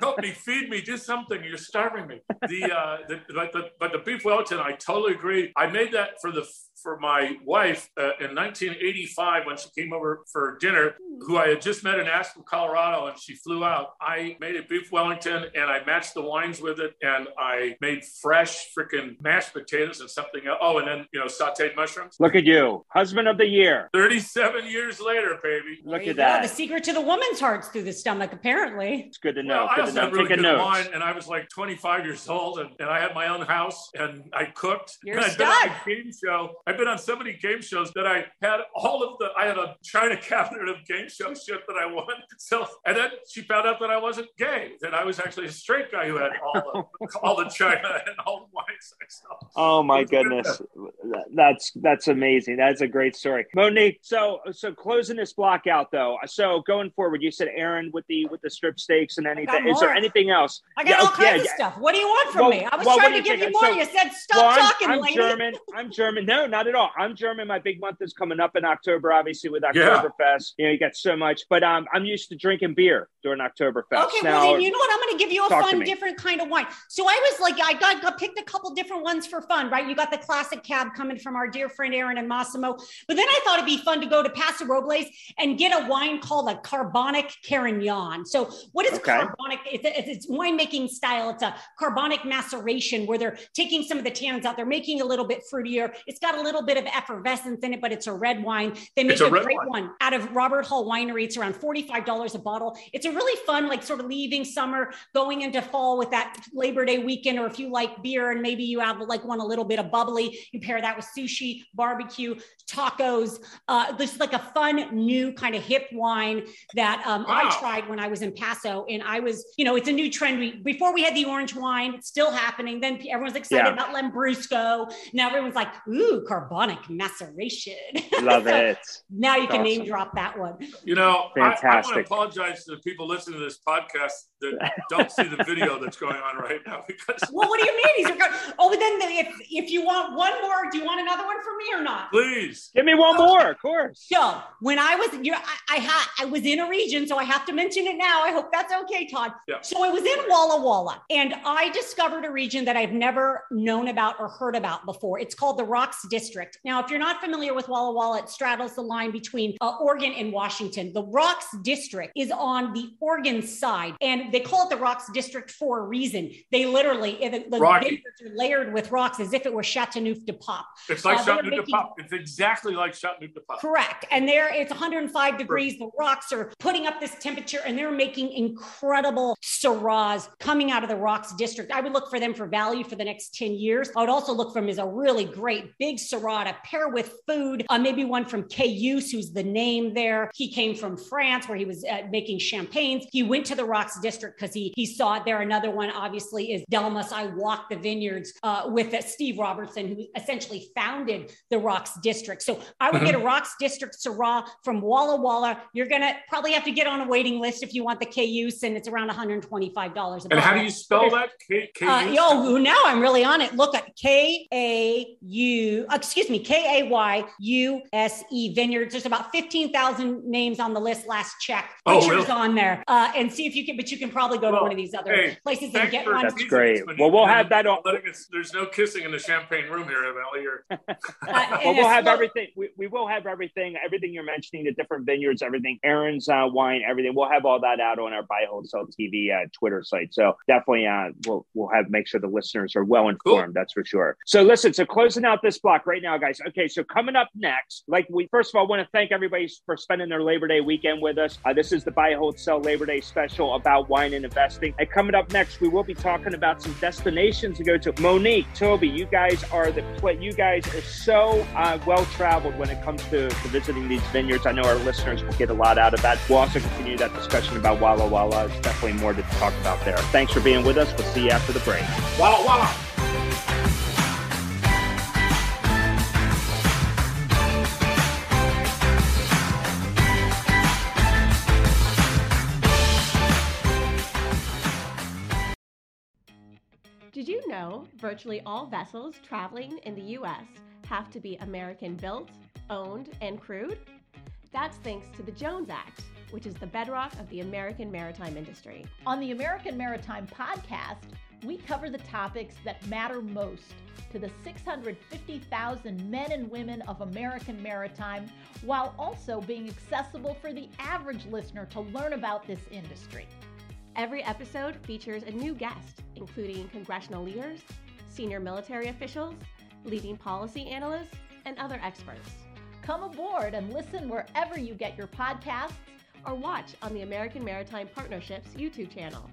Help me. Feed me. Do something. You're starving me. The, uh, the, but, the but the beef Wellington, I totally agree. I made that for the for my wife uh, in nineteen eighty-five when she came over for dinner, who I had just met in Aspen, Colorado, and she flew out. I made a beef Wellington and I matched the wines with it and I made fresh freaking mashed potatoes and something else. Oh, and then, you know, sauteed mushrooms. Look at you. Husband of the year. thirty-seven years later, baby. Look at that. The secret to the woman's heart's through the stomach, apparently. It's good to know. Well, I also had really good wine and I was like twenty-five years old and, and I had my own house and I cooked. You're stuck. And I'd been on a game show. I've been on so many game shows that I had all of the, I had a China cabinet of game show shit that I won. So, and then she found out that I wasn't gay, that I was actually a straight guy who had all the, all the China and all the wines. So, oh my goodness. Good. That's, that's amazing. That's a great story. Monique, so, so closing this block out though. So going forward, you said Aaron with the, with the strip steaks and anything. Is there anything else? I got yeah, all okay, kinds yeah, of stuff. What do you want from well, me? I was well, trying to give you more. So, you said, stop well, talking, I'm, I'm lady. German. I'm German. No, no. Not at all. I'm German. My big month is coming up in October, obviously, with Oktoberfest. Yeah. You know, you got so much. But um, I'm used to drinking beer during Oktoberfest. Okay, now, well, then you know what? I'm going to give you a fun, different kind of wine. So I was like, I got, got picked a couple different ones for fun, right? You got the classic cab coming from our dear friend Aaron and Massimo. But then I thought it'd be fun to go to Paso Robles and get a wine called a Carbonic Carignan. So what is okay. Carbonic? It's, a, it's winemaking style. It's a carbonic maceration where they're taking some of the tannins out. They're making it a little bit fruitier. It's got a little bit of effervescence in it, but it's a red wine. They make a, a great wine. one out of Robert Hull Winery. It's around forty-five dollars a bottle. It's a really fun, like sort of leaving summer, going into fall with that Labor Day weekend, or if you like beer and maybe you have like one a little bit of bubbly, you pair that with sushi, barbecue, tacos. Uh, this is like a fun, new kind of hip wine that um, wow. I tried when I was in Paso. And I was, you know, it's a new trend. We, before we had the orange wine, it's still happening. Then everyone's excited yeah. about Lambrusco. Now everyone's like, ooh, carbonic maceration. Love so it. Now you That's can awesome. name drop that one. You know, Fantastic. I, I want to apologize to the people listening to this podcast that don't see the video that's going on right now because. Well, what do you mean? These are oh, but then if if you want one more, do you want another one from me or not? Please give me one okay. more, of course. So when I was, you know, I, I had I was in a region, so I have to mention it now. I hope that's okay, Todd. Yeah. So I was in Walla Walla, and I discovered a region that I've never known about or heard about before. It's called the Rocks District. Now, if you're not familiar with Walla Walla, it straddles the line between uh, Oregon and Washington. The Rocks District is on the Oregon side, and they call it the Rocks District for a reason. They literally, the, the vineyards are layered with rocks as if it were Chateauneuf-du-Pape. It's like uh, Chateauneuf-du-Pape. It's exactly like Chateauneuf-du-Pape. Correct. And there, it's one hundred five degrees. Right. The rocks are putting up this temperature, and they're making incredible Syrahs coming out of the Rocks District. I would look for them for value for the next ten years. I would also look for them as a really great big Syrah to pair with food, uh, maybe one from Cayuse, who's the name there. He came from France where he was uh, making champagnes. He went to the Rocks District because he he saw it there. Another one, obviously, is Delmas. I walked the vineyards uh, with uh, Steve Robertson, who essentially founded the Rocks District. So I would mm-hmm. get a Rocks District Syrah from Walla Walla. You're going to probably have to get on a waiting list if you want the Cayuse, and it's around one hundred twenty-five dollars. And how do you spell that? Cayuse? Uh, yo, now I'm really on it. Look at K A U. Excuse me, K A Y U S E Vineyards. There's about fifteen thousand names on the list last check. Oh, Pictures really? on there. Uh, and see if you can, but you can probably go well, to one of these other hey, places and get one. That's great. Well, we'll have that on. There's no kissing in the champagne room here, Emily. uh, well, we'll have slow. everything. We, we will have everything, everything you're mentioning, the different vineyards, everything, Aaron's uh, wine, everything. We'll have all that out on our Buy, Hold, Sell T V uh, Twitter site. So definitely uh, we'll, we'll have, make sure the listeners are well informed. Cool. That's for sure. So listen, so closing out this block right now, guys. Okay, so coming up next, like we, first of all, want to thank everybody for spending their Labor Day weekend with us. Uh, this is the Buy, Hold, Sell Barlow Labor Day special about wine and investing. And coming up next, we will be talking about some destinations to go to. Monique, Toby, you guys are the you guys are so uh, well traveled when it comes to, to visiting these vineyards. I know our listeners will get a lot out of that. We'll also continue that discussion about Walla Walla. There's definitely more to talk about there. Thanks for being with us. We'll see you after the break. Walla Walla. Did you know virtually all vessels traveling in the U S have to be American-built, owned, and crewed? That's thanks to the Jones Act, which is the bedrock of the American maritime industry. On the American Maritime Podcast, we cover the topics that matter most to the six hundred fifty thousand men and women of American Maritime, while also being accessible for the average listener to learn about this industry. Every episode features a new guest, including congressional leaders, senior military officials, leading policy analysts, and other experts. Come aboard and listen wherever you get your podcasts or watch on the American Maritime Partnership's YouTube channel.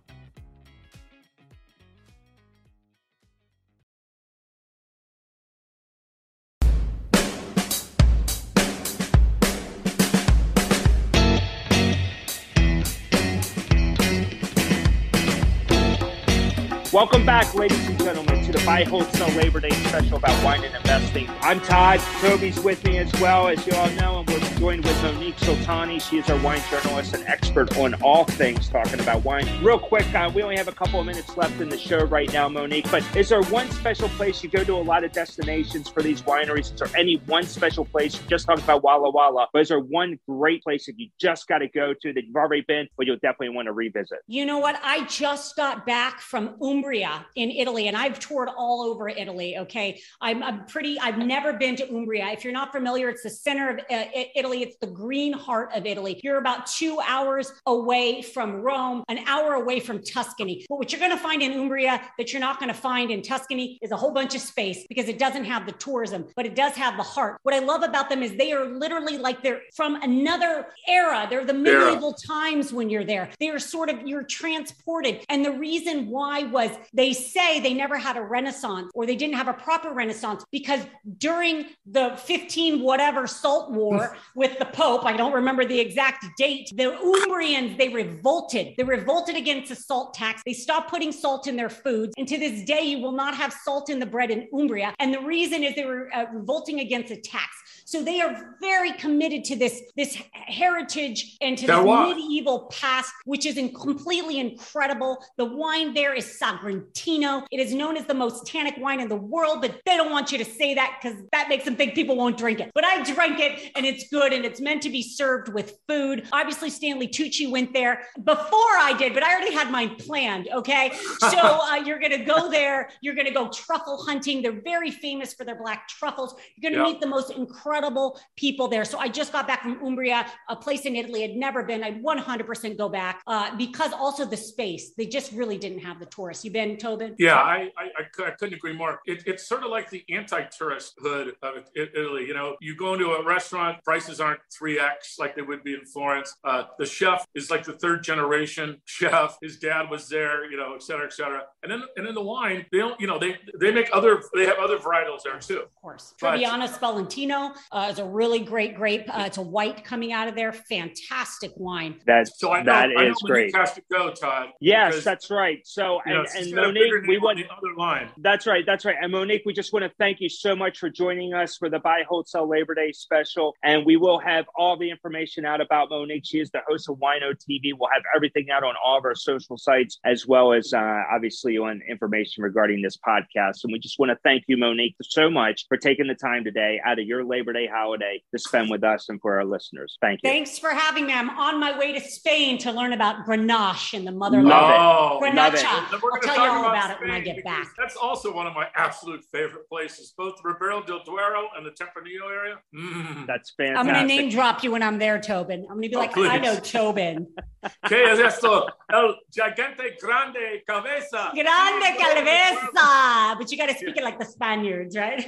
Welcome back, ladies and gentlemen, to the Buy, Hold, Sell Labor Day special about wine and investing. I'm Todd. Toby's with me as well, as you all know, and we're joined with Monique Soltani. She is our wine journalist and expert on all things talking about wine. Real quick, uh, we only have a couple of minutes left in the show right now, Monique, but is there one special place you go to? A lot of destinations for these wineries. Is there any one special place? You just talked about Walla Walla, but is there one great place that you just got to go to that you've already been, but you'll definitely want to revisit? You know what? I just got back from Umbria. Umbria in Italy, and I've toured all over Italy. Okay, I'm, I'm pretty. I've never been to Umbria. If you're not familiar, it's the center of uh, Italy. It's the green heart of Italy. You're about two hours away from Rome, an hour away from Tuscany. But what you're going to find in Umbria that you're not going to find in Tuscany is a whole bunch of space, because it doesn't have the tourism, but it does have the heart. What I love about them is they are literally like they're from another era. They're the medieval times when you're there. They are sort of you're transported, and the reason why was. They say they never had a Renaissance, or they didn't have a proper Renaissance, because during the fifteen whatever Salt War with the Pope, I don't remember the exact date, the Umbrians, they revolted. They revolted against the salt tax. They stopped putting salt in their foods. And to this day, you will not have salt in the bread in Umbria. And the reason is they were uh, revolting against a tax. So they are very committed to this, this heritage and to the medieval past, which is in completely incredible. The wine there is Sagrantino. It is known as the most tannic wine in the world, but they don't want you to say that because that makes them think people won't drink it. But I drank it, and it's good, and it's meant to be served with food. Obviously, Stanley Tucci went there before I did, but I already had mine planned, okay? So uh, you're going to go there. You're going to go truffle hunting. They're very famous for their black truffles. You're going to yep. meet the most incredible people there. So I just got back from Umbria, a place in Italy I'd never been. I'd one hundred percent go back uh, because also the space. They just really didn't have the tourists. You been, Tobin? Yeah, I, I, I couldn't agree more. It, it's sort of like the anti-tourist hood of Italy. You know, you go into a restaurant, prices aren't three X like they would be in Florence. Uh, the chef is like the third generation chef. His dad was there, you know, et cetera, et cetera. And then, and then the wine, they don't, you know, they, they make other, they have other varietals there too. Of course. Trebbiano Spalentino uh, is a really great grape. Uh, it's a white coming out of there. Fantastic wine. That's, so I know, that I know is great. Has to go, Todd. Yes, that's right. So, you know, and, and Monique, we want the other line. That's right. That's right. And Monique, we just want to thank you so much for joining us for the Buy, Hold, Sell Labor Day special. And we will have all the information out about Monique. She is the host of WineOh T V. We'll have everything out on all of our social sites, as well as uh, obviously on information regarding this podcast. And we just want to thank you, Monique, so much for taking the time today out of your Labor Day holiday to spend with us and for our listeners. Thank you. Thanks for having me. I'm on my way to Spain to learn about Grenache and the motherland. Love it. Grenache. I'll tell you all about, about it when I get back. That's also one of my absolute favorite places, both Ribera del Duero and the Tempranillo area. Mm. That's fantastic. I'm going to name drop you when I'm there, Tobin. I'm going to be oh, like, please. I know Tobin. ¿Qué es esto? El gigante grande cabeza. Grande cabeza. But you got to speak yeah. it like the Spaniards, right?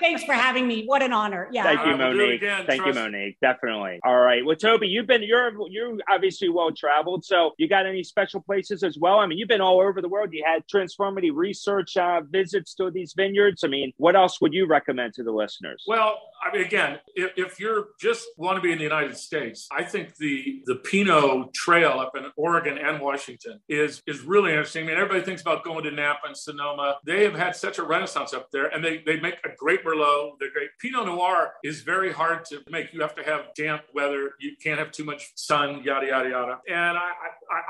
Thanks for having me. What an honor. Yeah. Thank you, Monique. Again, Thank you, Monique. Definitely. All right. Well, Toby, you've been, you're, you're obviously well-traveled. So you got any special places as well? I mean, you've been all over the world. You had transformative research uh, visits to these vineyards. I mean, what else would you recommend to the listeners? Well, I mean, again, if, if you're just want to be in the United States, I think the, the Pinot Trail up in Oregon and Washington is, is really interesting. I mean, everybody thinks about going to Napa and Sonoma. They have had such a renaissance up there, and they, they make a great Merlot. They're great. Pinot Noir is very hard to make. You have to have damp weather. You can't have too much sun, yada, yada, yada. And I,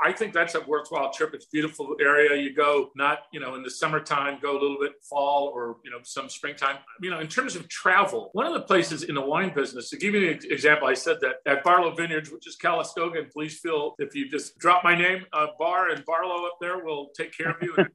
I, I think that's a worthwhile trip. It's a beautiful area. You go not, you know, in the summertime, go a little bit fall or, you know, some springtime. You know, in terms of travel, one of the places in the wine business, to give you an example, I said that at Barlow Vineyards, which is Calistoga, and please feel, if you just drop my name, a bar in Barlow up there will take care of you. And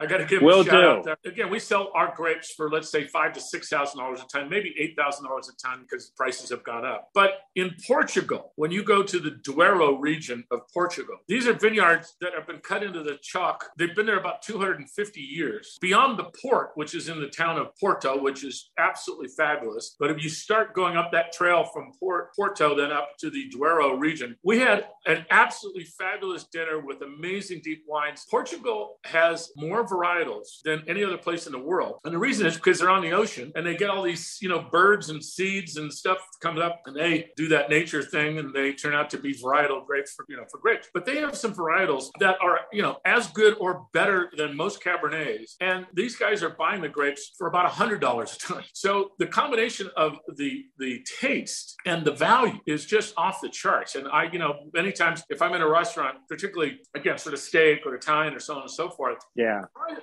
I got to give we'll a shout do. out there. Again, we sell our grapes for, let's say, five thousand dollars to six thousand dollars a ton, maybe eight thousand dollars a ton because prices have gone up. But in Portugal, when you go to the Douro region of Portugal, these are vineyards that have been cut into the chalk. They've been there about two hundred fifty years. Beyond the port, which is in the town of Porto, which is absolutely fabulous. But if you start going up that trail from Port, Porto, then up to the Douro region, we had an absolutely fabulous dinner with amazing deep wines. Portugal has more varietals than any other place in the world. And the reason is because they're on the ocean and they get all these, you know, birds and seeds and stuff comes up and they do that nature thing and they turn out to be varietal grapes for, you know, for grapes. But they have some varietals that are, you know, as good or better than most Cabernets. And these guys are buying the grapes for about one hundred dollars a ton. So the combination of the, the taste and the value is just off the charts. And I, you know, many times if I'm in a restaurant, particularly again, sort of steak or Italian or so on and so forth, yeah,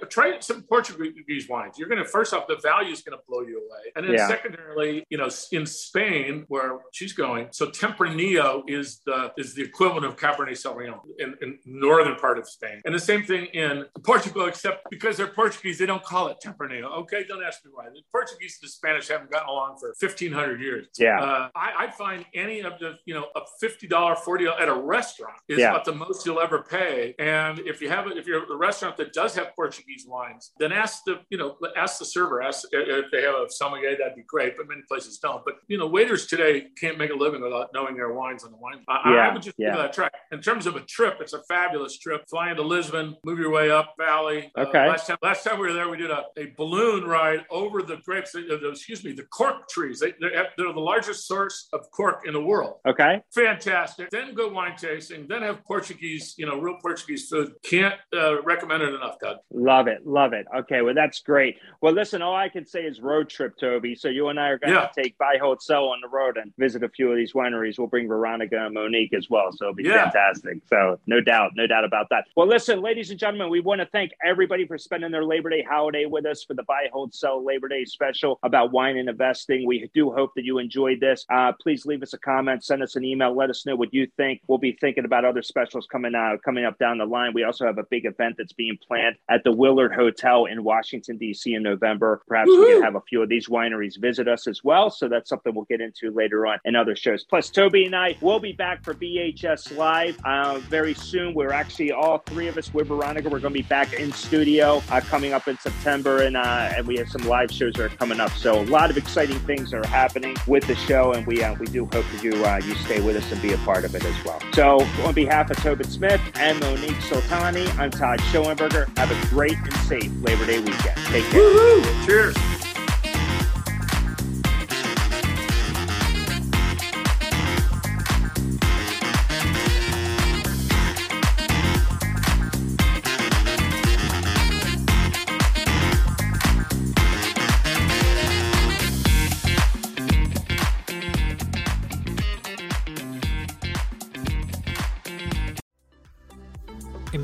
try, try some Portuguese wines. You're going to, first off, the value is going to blow you away. And then yeah. secondarily, you know, in Spain where she's going, so Tempranillo is the, is the equivalent of Cabernet Sauvignon in, in northern part of Spain. And the same thing in Portugal, except because they're Portuguese, they don't call it Tempranillo. Okay, don't ask me why. The Portuguese and the Spanish haven't gotten along for fifteen hundred years. Yeah, uh, I, I find any of the, you know, a fifty dollars, forty dollars at a restaurant is yeah. about the most you'll ever pay. And if you have it, if you're a restaurant that does have Portuguese wines, then ask the, you know, ask the server, ask if they have a sommelier, that'd be great. But many places don't. But, you know, waiters today can't make a living without knowing their wines on the wine. I, yeah. I would just yeah. give that a try. In terms of a trip, it's a fabulous trip. Fly into Lisbon, move your way up valley. Okay. Uh, last time, last time we were there, we did a, a balloon ride over the grapes. Uh, excuse me, the cork trees. They, they're, they're the largest source of cork in the world. Okay. Fantastic. Then go wine tasting. Then have Portuguese, you know, real Portuguese food. Can't uh, recommend it enough, Doug. Love it, love it. Okay, well that's great. Well, listen, all I can say is road trip, Toby. So you and I are going to yeah. take buy, hold, sell on the road and visit a few of these wineries. We'll bring Veronica and Monique as well. So it'll be yeah. fantastic. So no doubt, no doubt about that. Well, listen, ladies and gentlemen, we want to thank everybody for spending their Labor Day holiday with us for the buy, hold, sell Labor Day special about wine and investing. We do hope that you enjoyed this. Uh, please leave us a comment, send us an email, let us know what you think. We'll be thinking about other specials coming out, coming up down the line. We also have a big event that's being planned at the Willard Hotel in Washington, D C in November. Perhaps Woo-hoo! we can have a few of these wineries visit us as well. So that's something we'll get into later on in other shows. Plus, Toby and I will be back for B H S Live uh, very soon. We're actually all three of us with Veronica. We're going to be back in studio uh, coming up in September, and uh, and we have some live shows that are coming up. So a lot of exciting things are happening with the show, and we uh, we do hope that you uh, you stay with us and be a part of it as well. So on behalf of Tobin Smith and Monique Soltani, I'm Todd Schoenberger. Have a great and safe Labor Day weekend. Take care. Woo-hoo! Cheers.